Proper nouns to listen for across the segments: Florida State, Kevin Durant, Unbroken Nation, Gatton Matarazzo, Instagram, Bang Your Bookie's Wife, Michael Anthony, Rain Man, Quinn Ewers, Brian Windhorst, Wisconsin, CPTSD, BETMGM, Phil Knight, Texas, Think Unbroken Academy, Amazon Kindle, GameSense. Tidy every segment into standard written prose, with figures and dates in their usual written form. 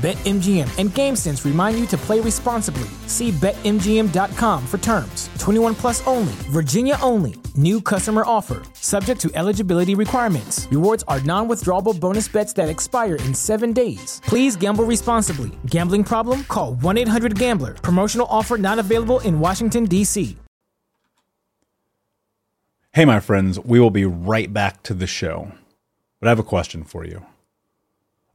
BetMGM and GameSense remind you to play responsibly. See BetMGM.com for terms. 21 plus only. Virginia only. New customer offer. Subject to eligibility requirements. Rewards are non-withdrawable bonus bets that expire in 7 days. Please gamble responsibly. Gambling problem? Call 1-800-GAMBLER. Promotional offer not available in Washington, D.C. Hey, my friends, we will be right back to the show, but I have a question for you.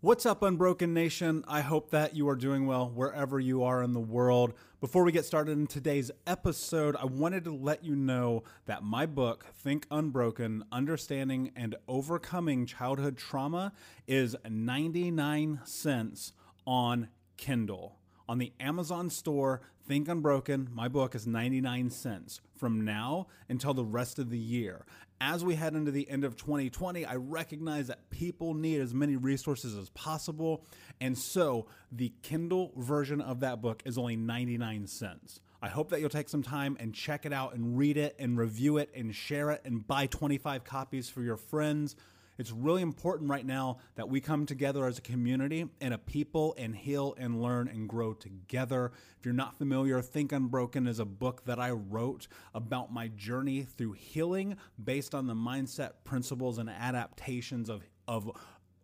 What's up, Unbroken Nation? I hope that you are doing well wherever you are in the world. Before we get started in today's episode, I wanted to let you know that my book, Think Unbroken: Understanding and Overcoming Childhood Trauma, is 99 cents on Kindle. On the Amazon store, Think Unbroken, my book, is 99 cents from now until the rest of the year. As we head into the end of 2020, I recognize that people need as many resources as possible, and so the Kindle version of that book is only 99 cents. I hope that you'll take some time and check it out and read it and review it and share it and buy 25 copies for your friends. It's really important right now that we come together as a community and a people and heal and learn and grow together. If you're not familiar, Think Unbroken is a book that I wrote about my journey through healing based on the mindset, principles, and adaptations of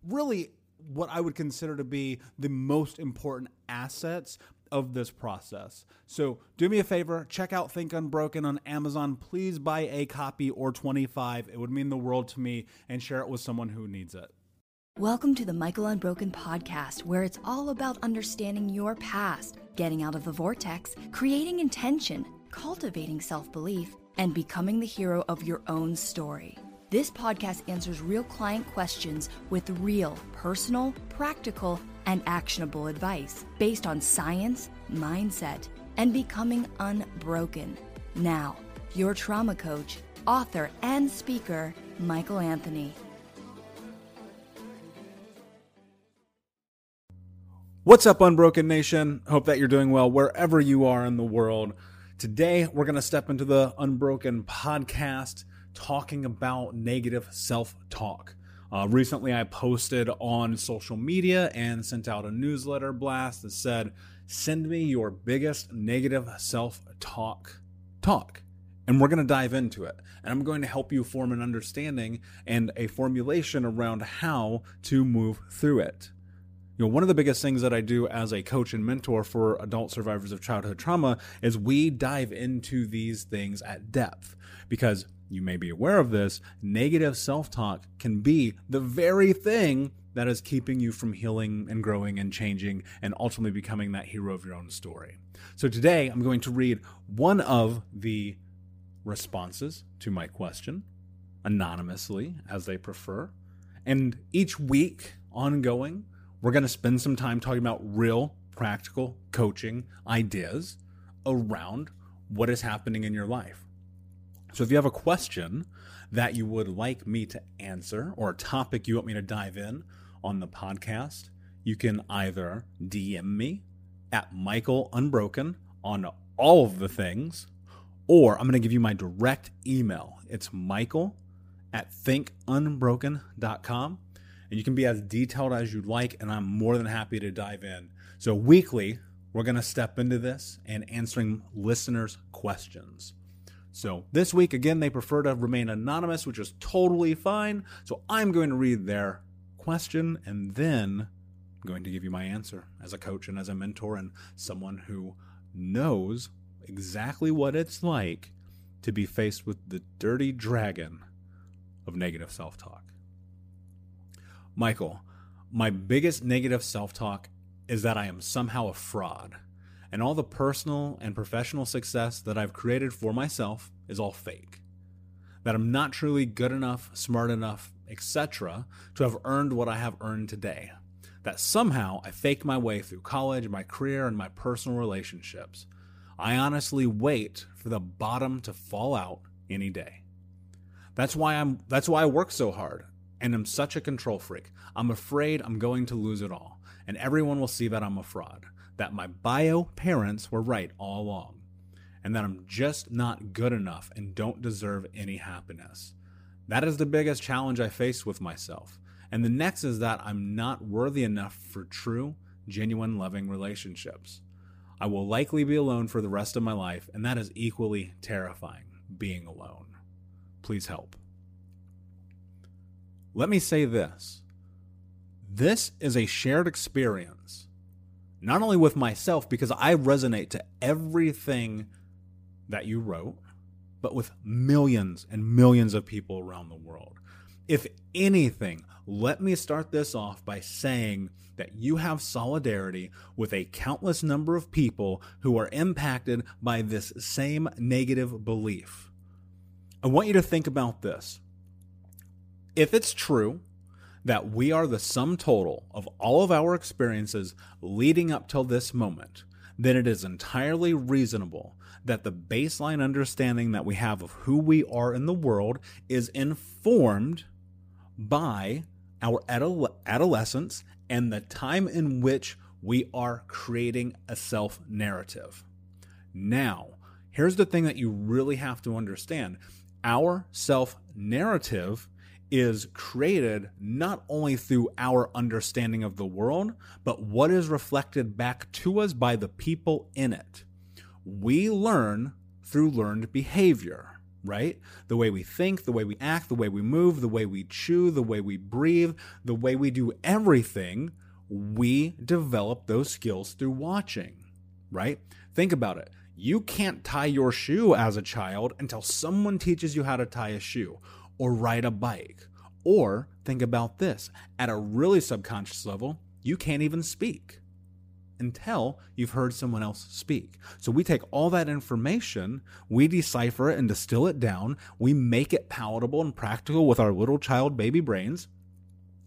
really what I would consider to be the most important assets of this process. So do me a favor, check out Think Unbroken on Amazon. Please buy a copy or 25. It would mean the world to me, and share it with someone who needs it. Welcome to the Michael Unbroken podcast, where it's all about understanding your past, getting out of the vortex, creating intention, cultivating self-belief, and becoming the hero of your own story. This podcast answers real client questions with real, personal, practical, and actionable advice based on science, mindset, and becoming unbroken. Now, your trauma coach, author, and speaker, Michael Anthony. What's up, Unbroken Nation? Hope that you're doing well wherever you are in the world. Today, we're going to step into the Unbroken podcast talking about negative self-talk. Recently, I posted on social media and sent out a newsletter blast that said, send me your biggest negative self-talk talk. And we're going to dive into it. And I'm going to help you form an understanding and a formulation around how to move through it. You know, one of the biggest things that I do as a coach and mentor for adult survivors of childhood trauma is we dive into these things at depth, because you may be aware of this, negative self-talk can be the very thing that is keeping you from healing and growing and changing and ultimately becoming that hero of your own story. So today I'm going to read one of the responses to my question, anonymously as they prefer, and each week ongoing, we're going to spend some time talking about real, practical coaching ideas around what is happening in your life. So if you have a question that you would like me to answer or a topic you want me to dive in on the podcast, you can either DM me at Michael Unbroken on all of the things, or I'm going to give you my direct email. It's michael@thinkunbroken.com. And you can be as detailed as you'd like, and I'm more than happy to dive in. So weekly, we're going to step into this and answering listeners' questions. So this week, again, they prefer to remain anonymous, which is totally fine. So I'm going to read their question, and then I'm going to give you my answer as a coach and as a mentor and someone who knows exactly what it's like to be faced with the dirty dragon of negative self-talk. Michael, my biggest negative self-talk is that I am somehow a fraud, and all the personal and professional success that I've created for myself is all fake. That I'm not truly good enough, smart enough, etc. to have earned what I have earned today. That somehow I faked my way through college, my career, and my personal relationships. I honestly wait for the bottom to fall out any day. That's why I work so hard. And I'm such a control freak. I'm afraid I'm going to lose it all. And everyone will see that I'm a fraud. That my bio parents were right all along. And that I'm just not good enough and don't deserve any happiness. That is the biggest challenge I face with myself. And the next is that I'm not worthy enough for true, genuine, loving relationships. I will likely be alone for the rest of my life. And that is equally terrifying, being alone. Please help. Let me say this. This is a shared experience, not only with myself, because I resonate to everything that you wrote, but with millions and millions of people around the world. If anything, let me start this off by saying that you have solidarity with a countless number of people who are impacted by this same negative belief. I want you to think about this. If it's true that we are the sum total of all of our experiences leading up till this moment, then it is entirely reasonable that the baseline understanding that we have of who we are in the world is informed by our adolescence and the time in which we are creating a self-narrative. Now, here's the thing that you really have to understand. Our self-narrative is created not only through our understanding of the world, but what is reflected back to us by the people in it. We learn through learned behavior, right? The way we think, the way we act, the way we move, the way we chew, the way we breathe, the way we do everything, we develop those skills through watching, right? Think about it. You can't tie your shoe as a child until someone teaches you how to tie a shoe. Or ride a bike. Or think about this. At a really subconscious level, you can't even speak until you've heard someone else speak. So we take all that information, we decipher it and distill it down, we make it palatable and practical with our little child baby brains,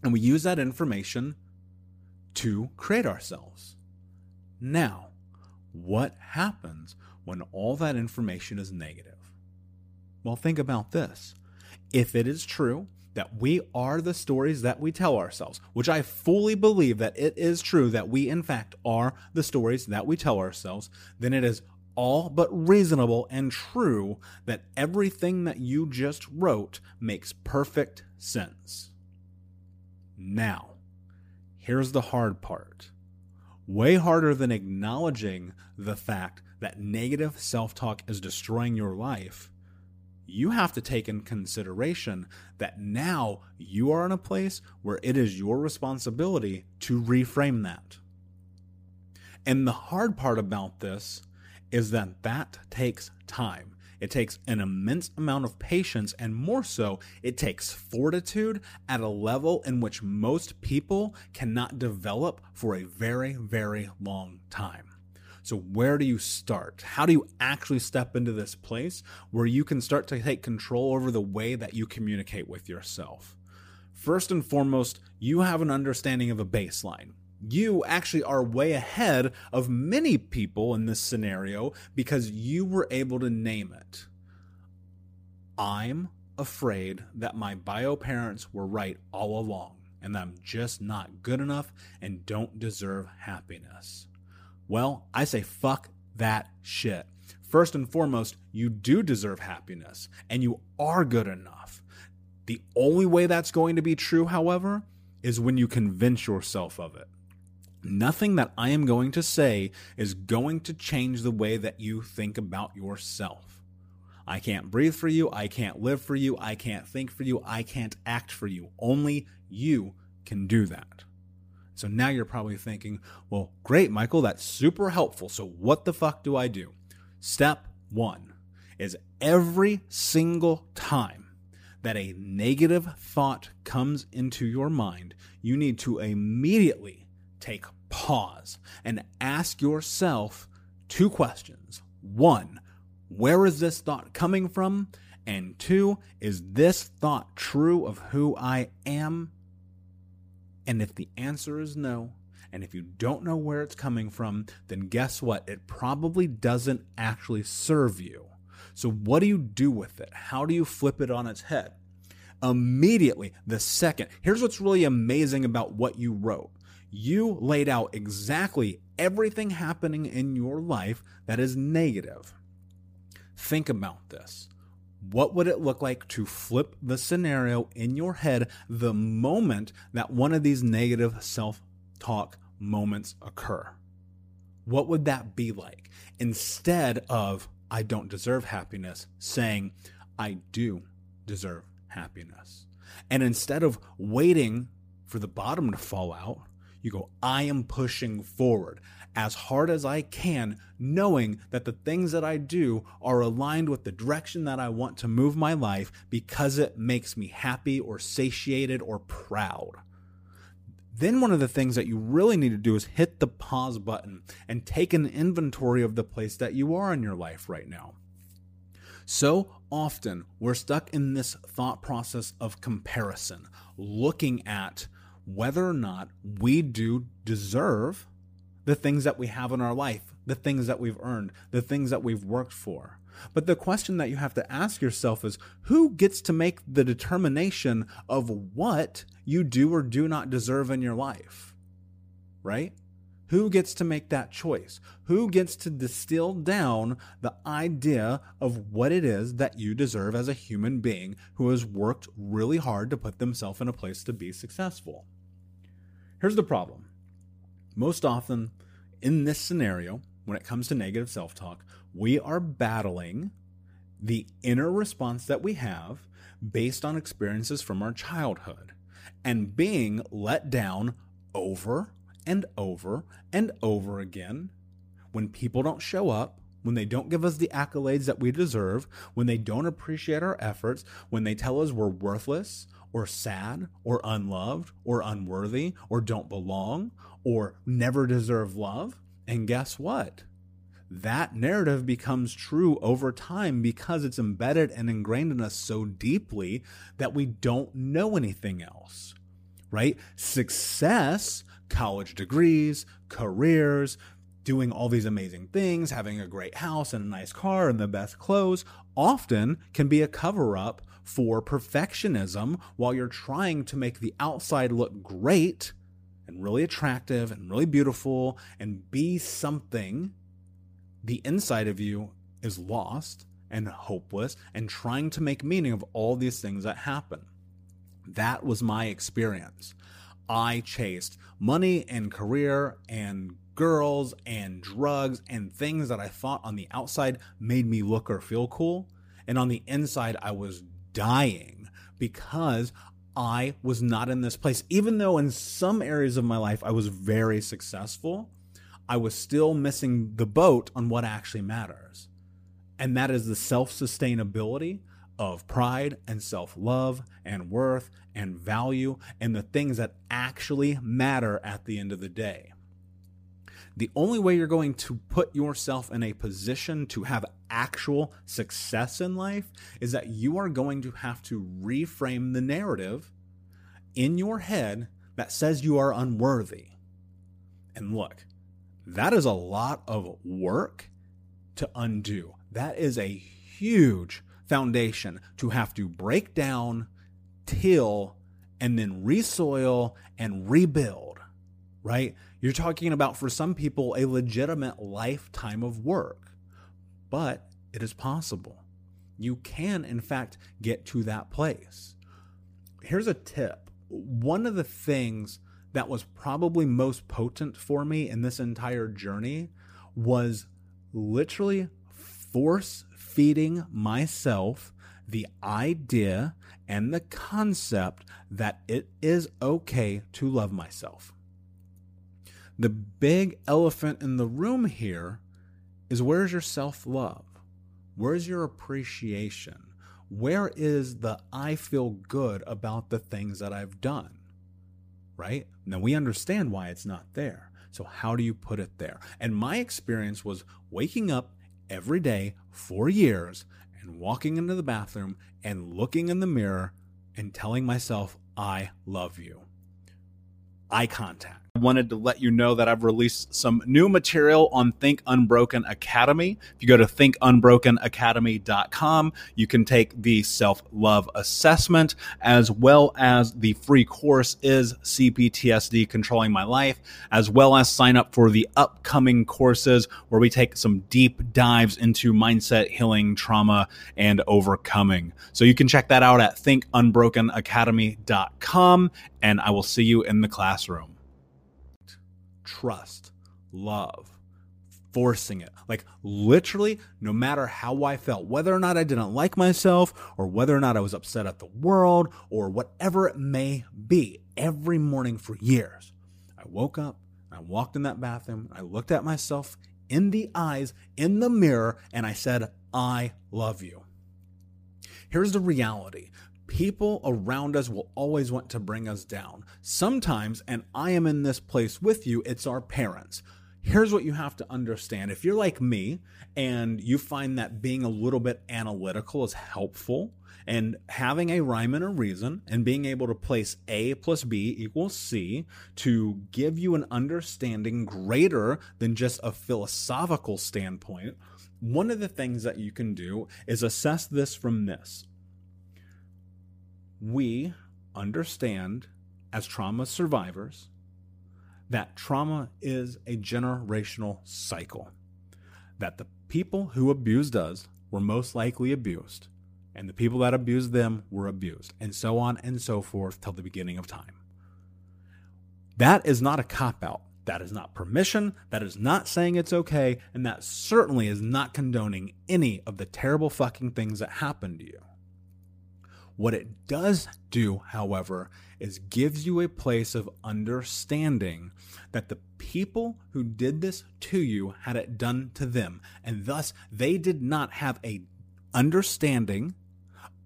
and we use that information to create ourselves. Now, what happens when all that information is negative? Well, think about this. If it is true that we are the stories that we tell ourselves, which I fully believe that it is true that we, in fact, are the stories that we tell ourselves, then it is all but reasonable and true that everything that you just wrote makes perfect sense. Now, here's the hard part. Way harder than acknowledging the fact that negative self-talk is destroying your life, you have to take in consideration that now you are in a place where it is your responsibility to reframe that. And the hard part about this is that that takes time. It takes an immense amount of patience, and more so, it takes fortitude at a level in which most people cannot develop for a very, very long time. So where do you start? How do you actually step into this place where you can start to take control over the way that you communicate with yourself? First and foremost, you have an understanding of a baseline. You actually are way ahead of many people in this scenario because you were able to name it. I'm afraid that my bio parents were right all along and that I'm just not good enough and don't deserve happiness. Well, I say fuck that shit. First and foremost, you do deserve happiness, and you are good enough. The only way that's going to be true, however, is when you convince yourself of it. Nothing that I am going to say is going to change the way that you think about yourself. I can't breathe for you. I can't live for you. I can't think for you. I can't act for you. Only you can do that. So now you're probably thinking, well, great, Michael, that's super helpful. So what the fuck do I do? Step one is every single time that a negative thought comes into your mind, you need to immediately take pause and ask yourself two questions. One, where is this thought coming from? And two, is this thought true of who I am? And if the answer is no, and if you don't know where it's coming from, then guess what? It probably doesn't actually serve you. So what do you do with it? How do you flip it on its head? Immediately, the second, here's what's really amazing about what you wrote. You laid out exactly everything happening in your life that is negative. Think about this. What would it look like to flip the scenario in your head the moment that one of these negative self-talk moments occur? What would that be like? Instead of, I don't deserve happiness, saying, I do deserve happiness. And instead of waiting for the bottom to fall out, you go, I am pushing forward as hard as I can, knowing that the things that I do are aligned with the direction that I want to move my life because it makes me happy or satiated or proud. Then one of the things that you really need to do is hit the pause button and take an inventory of the place that you are in your life right now. So often we're stuck in this thought process of comparison, looking at whether or not we do deserve the things that we have in our life, the things that we've earned, the things that we've worked for. But the question that you have to ask yourself is, who gets to make the determination of what you do or do not deserve in your life, right? Who gets to make that choice? Who gets to distill down the idea of what it is that you deserve as a human being who has worked really hard to put themselves in a place to be successful? Here's the problem. Most often in this scenario, when it comes to negative self-talk, we are battling the inner response that we have based on experiences from our childhood and being let down over and over and over again when people don't show up, when they don't give us the accolades that we deserve, when they don't appreciate our efforts, when they tell us we're worthless or sad or unloved or unworthy or don't belong or never deserve love. And guess what? That narrative becomes true over time because it's embedded and ingrained in us so deeply that we don't know anything else, right? Success, college degrees, careers, doing all these amazing things, having a great house and a nice car and the best clothes, often can be a cover-up for perfectionism while you're trying to make the outside look great and really attractive and really beautiful and be something. The inside of you is lost and hopeless and trying to make meaning of all these things that happen. That was my experience. I chased money and career and girls and drugs and things that I thought on the outside made me look or feel cool. And on the inside, I was dying because I was not in this place. Even though in some areas of my life I was very successful, I was still missing the boat on what actually matters. And that is the self-sustainability of pride and self-love and worth and value and the things that actually matter at the end of the day. The only way you're going to put yourself in a position to have actual success in life is that you are going to have to reframe the narrative in your head that says you are unworthy. And look, that is a lot of work to undo. That is a huge foundation to have to break down, till, and then resoil and rebuild, right? You're talking about, for some people, a legitimate lifetime of work, but it is possible. You can, in fact, get to that place. Here's a tip. One of the things that was probably most potent for me in this entire journey was literally force feeding myself the idea and the concept that it is okay to love myself. The big elephant in the room here is, where's your self-love? Where's your appreciation? Where is the I feel good about the things that I've done, right? Now we understand why it's not there. So how do you put it there? And my experience was waking up every day for years and walking into the bathroom and looking in the mirror and telling myself, I love you. Eye contact. I wanted to let you know that I've released some new material on Think Unbroken Academy. If you go to thinkunbrokenacademy.com, you can take the self-love assessment, as well as the free course, Is CPTSD Controlling My Life, as well as sign up for the upcoming courses where we take some deep dives into mindset, healing, trauma, and overcoming. So you can check that out at thinkunbrokenacademy.com, and I will see you in the classroom. Trust, love, forcing it. Like literally, no matter how I felt, whether or not I didn't like myself or whether or not I was upset at the world or whatever it may be, every morning for years, I woke up, I walked in that bathroom, I looked at myself in the eyes, in the mirror, and I said, I love you. Here's the reality. People around us will always want to bring us down. Sometimes, and I am in this place with you, it's our parents. Here's what you have to understand. If you're like me and you find that being a little bit analytical is helpful and having a rhyme and a reason and being able to place A plus B equals C to give you an understanding greater than just a philosophical standpoint, one of the things that you can do is assess this from this. We understand as trauma survivors that trauma is a generational cycle, that the people who abused us were most likely abused, and the people that abused them were abused, and so on and so forth till the beginning of time. That is not a cop-out. That is not permission. That is not saying it's okay, and that certainly is not condoning any of the terrible fucking things that happened to you. What it does do, however, is gives you a place of understanding that the people who did this to you had it done to them, and thus they did not have an understanding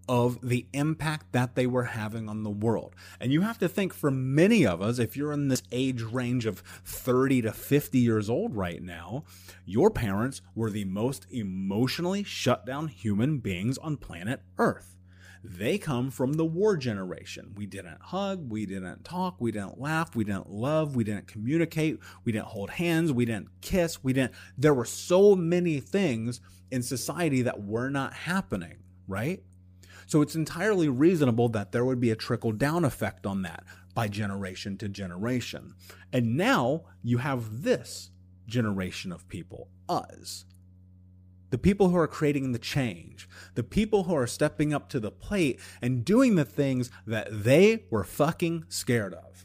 of the impact that they were having on the world. And you have to think, for many of us, if you're in this age range of 30 to 50 years old right now, your parents were the most emotionally shut down human beings on planet Earth. They come from the war generation. We didn't hug, we didn't talk, we didn't laugh, we didn't love, we didn't communicate, we didn't hold hands, we didn't kiss, there were so many things in society that were not happening, right? So it's entirely reasonable that there would be a trickle-down effect on that by generation to generation. And now you have this generation of people, us. The people who are creating the change, the people who are stepping up to the plate and doing the things that they were fucking scared of.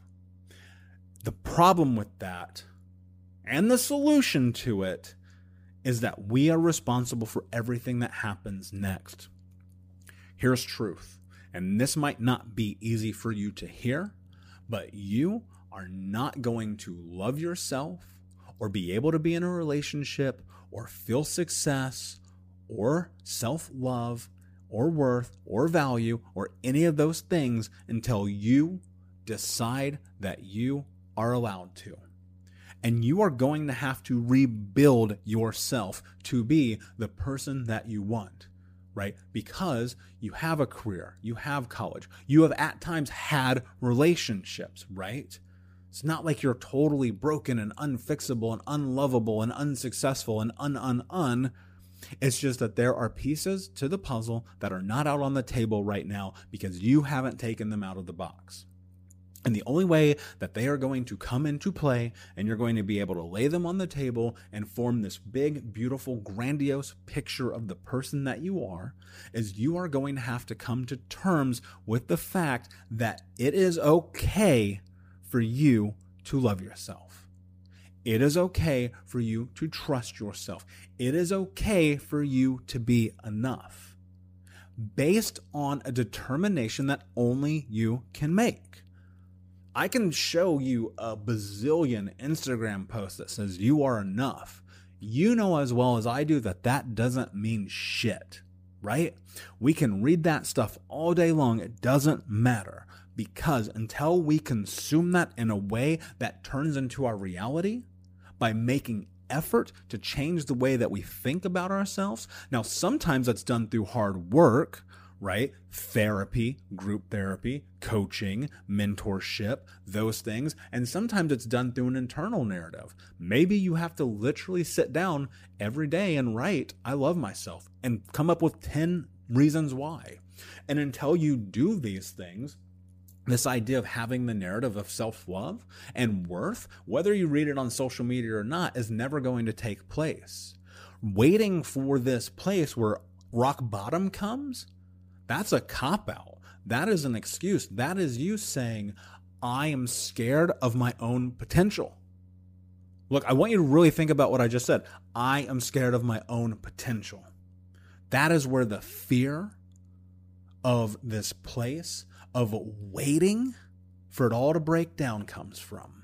The problem with that and the solution to it is that we are responsible for everything that happens next. Here's truth, and this might not be easy for you to hear, but you are not going to love yourself or be able to be in a relationship or feel success or self-love or worth or value or any of those things until you decide that you are allowed to. And you are going to have to rebuild yourself to be the person that you want. Right? Because you have a career, you have college, you have at times had relationships, right? It's not like you're totally broken and unfixable and unlovable and unsuccessful and It's just that there are pieces to the puzzle that are not out on the table right now because you haven't taken them out of the box. And the only way that they are going to come into play and you're going to be able to lay them on the table and form this big, beautiful, grandiose picture of the person that you are is you are going to have to come to terms with the fact that it is okay for you to love yourself. It is okay for you to trust yourself. It is okay for you to be enough based on a determination that only you can make. I can show you a bazillion Instagram posts that says you are enough. You know as well as I do that that doesn't mean shit, right? We can read that stuff all day long. It doesn't matter because until we consume that in a way that turns into our reality by making effort to change the way that we think about ourselves. Now, sometimes that's done through hard work. Right? Therapy, group therapy, coaching, mentorship, those things. And sometimes it's done through an internal narrative. Maybe you have to literally sit down every day and write, I love myself, and come up with 10 reasons why. And until you do these things, this idea of having the narrative of self-love and worth, whether you read it on social media or not, is never going to take place. Waiting for this place where rock bottom comes, that's a cop-out. That is an excuse. That is you saying, I am scared of my own potential. Look, I want you to really think about what I just said. I am scared of my own potential. That is where the fear of this place of waiting for it all to break down comes from.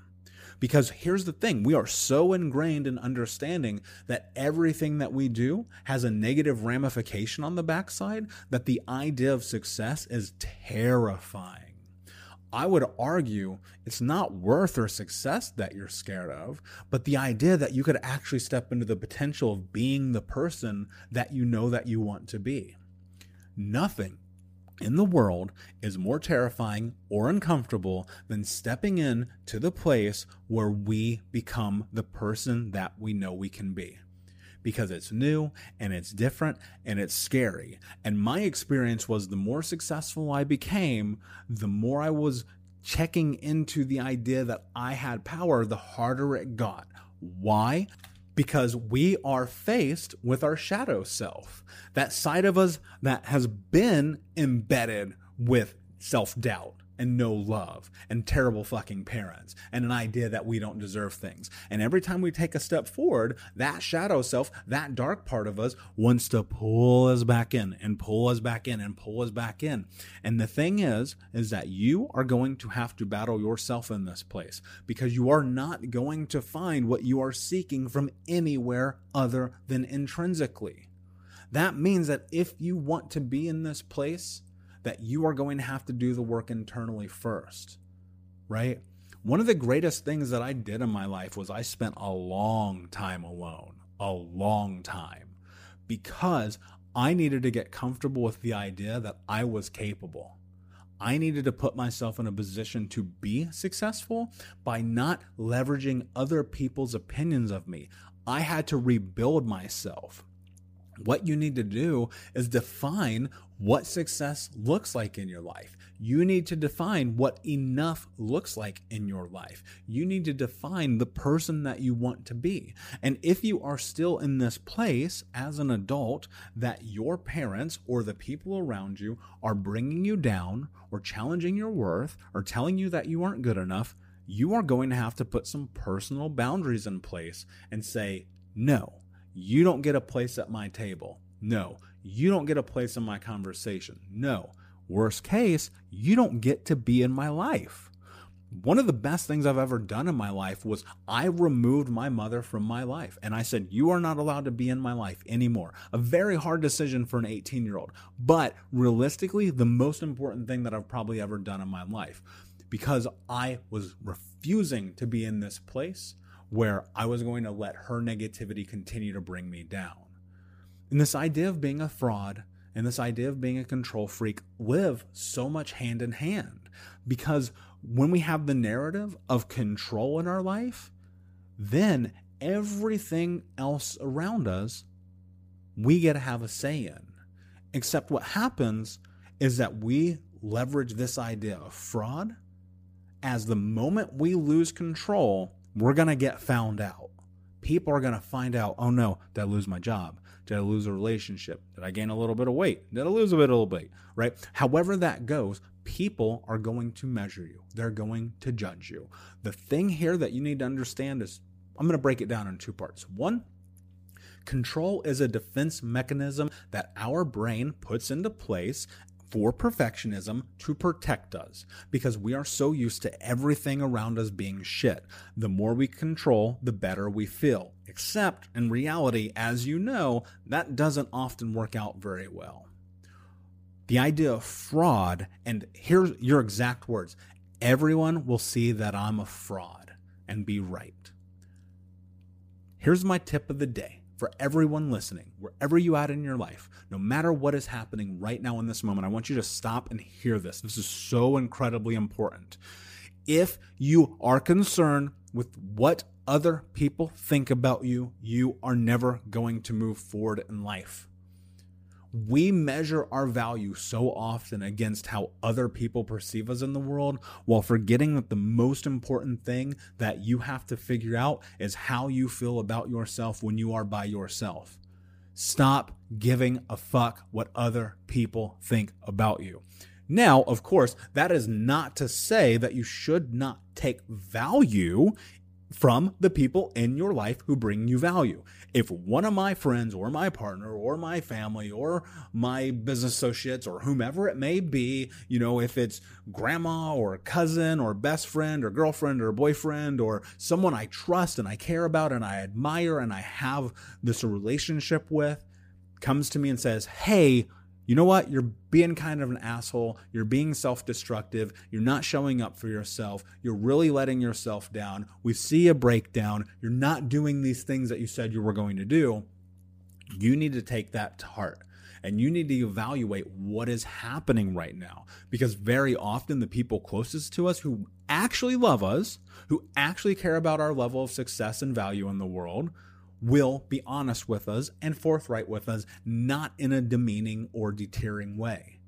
Because here's the thing, we are so ingrained in understanding that everything that we do has a negative ramification on the backside that the idea of success is terrifying. I would argue it's not worth or success that you're scared of, but the idea that you could actually step into the potential of being the person that you know that you want to be. Nothing in the world is more terrifying or uncomfortable than stepping in to the place where we become the person that we know we can be. Because it's new and it's different and it's scary. And my experience was the more successful I became, the more I was checking into the idea that I had power, the harder it got. Why? Because we are faced with our shadow self, that side of us that has been embedded with self-doubt and no love and terrible fucking parents and an idea that we don't deserve things. And every time we take a step forward, that shadow self, that dark part of us wants to pull us back in and pull us back in and pull us back in. And the thing is that you are going to have to battle yourself in this place because you are not going to find what you are seeking from anywhere other than intrinsically. That means that if you want to be in this place, that you are going to have to do the work internally first, right? One of the greatest things that I did in my life was I spent a long time alone, because I needed to get comfortable with the idea that I was capable. I needed to put myself in a position to be successful by not leveraging other people's opinions of me. I had to rebuild myself. What you need to do is define what success looks like in your life. You need to define what enough looks like in your life. You need to define the person that you want to be. And if you are still in this place as an adult that your parents or the people around you are bringing you down or challenging your worth or telling you that you aren't good enough, you are going to have to put some personal boundaries in place and say, no. You don't get a place at my table. No, you don't get a place in my conversation. No, worst case, you don't get to be in my life. One of the best things I've ever done in my life was I removed my mother from my life. And I said, you are not allowed to be in my life anymore. A very hard decision for an 18-year-old. But realistically, the most important thing that I've probably ever done in my life, because I was refusing to be in this place where I was going to let her negativity continue to bring me down. And this idea of being a fraud and this idea of being a control freak live so much hand in hand, because when we have the narrative of control in our life, then everything else around us, we get to have a say in. Except what happens is that we leverage this idea of fraud as the moment we lose control, we're going to get found out. People are going to find out, oh no, did I lose my job? Did I lose a relationship? Did I gain a little bit of weight? Did I lose a little bit, right? However that goes, people are going to measure you. They're going to judge you. The thing here that you need to understand is, I'm going to break it down in two parts. One, control is a defense mechanism that our brain puts into place for perfectionism to protect us, because we are so used to everything around us being shit. The more we control, the better we feel. Except in reality, as you know, that doesn't often work out very well. The idea of fraud, and here's your exact words, everyone will see that I'm a fraud and be right. Here's my tip of the day. For everyone listening, wherever you at in your life, no matter what is happening right now in this moment, I want you to stop and hear this. This is so incredibly important. If you are concerned with what other people think about you, you are never going to move forward in life. We measure our value so often against how other people perceive us in the world, while forgetting that the most important thing that you have to figure out is how you feel about yourself when you are by yourself. Stop giving a fuck what other people think about you. Now, of course, that is not to say that you should not take value from the people in your life who bring you value. If one of my friends or my partner or my family or my business associates or whomever it may be, you know, if it's grandma or cousin or best friend or girlfriend or boyfriend or someone I trust and I care about and I admire and I have this relationship with, comes to me and says, hey, you know what? You're being kind of an asshole. You're being self-destructive. You're not showing up for yourself. You're really letting yourself down. We see a breakdown. You're not doing these things that you said you were going to do. You need to take that to heart. And you need to evaluate what is happening right now, because very often the people closest to us who actually love us, who actually care about our level of success and value in the world, will be honest with us and forthright with us, not in a demeaning or deterring way.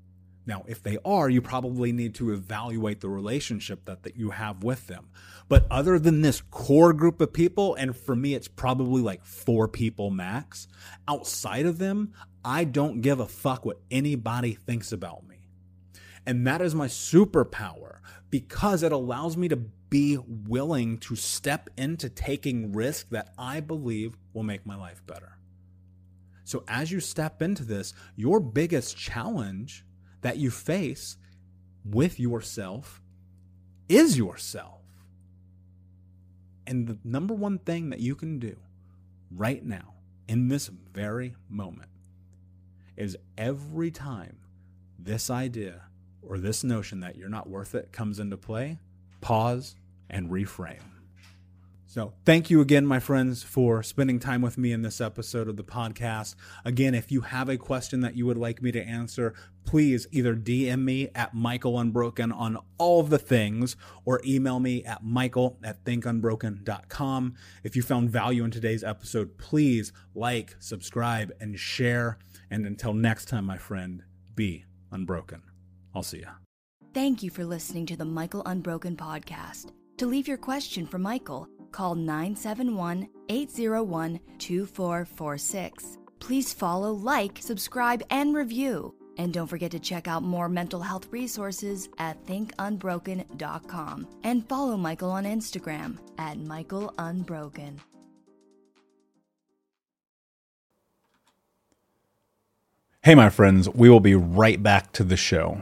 Now, if they are, you probably need to evaluate the relationship that you have with them. But other than this core group of people, and for me, it's probably like 4 people max, outside of them, I don't give a fuck what anybody thinks about me. And that is my superpower, because it allows me to be willing to step into taking risk that I believe will make my life better. So as you step into this, your biggest challenge that you face with yourself is yourself. And the number one thing that you can do right now, in this very moment, is every time this idea or this notion that you're not worth it comes into play, pause and reframe. So thank you again, my friends, for spending time with me in this episode of the podcast. Again, if you have a question that you would like me to answer, please either DM me at Michael Unbroken on all of the things or email me at michael@thinkunbroken.com. If you found value in today's episode, please like, subscribe, and share. And until next time, my friend, be unbroken. I'll see ya. Thank you for listening to the Michael Unbroken podcast. To leave your question for Michael, call 971-801-2446. Please follow, like, subscribe, and review. And don't forget to check out more mental health resources at thinkunbroken.com. And follow Michael on Instagram at Michael Unbroken. Hey, my friends, we will be right back to the show.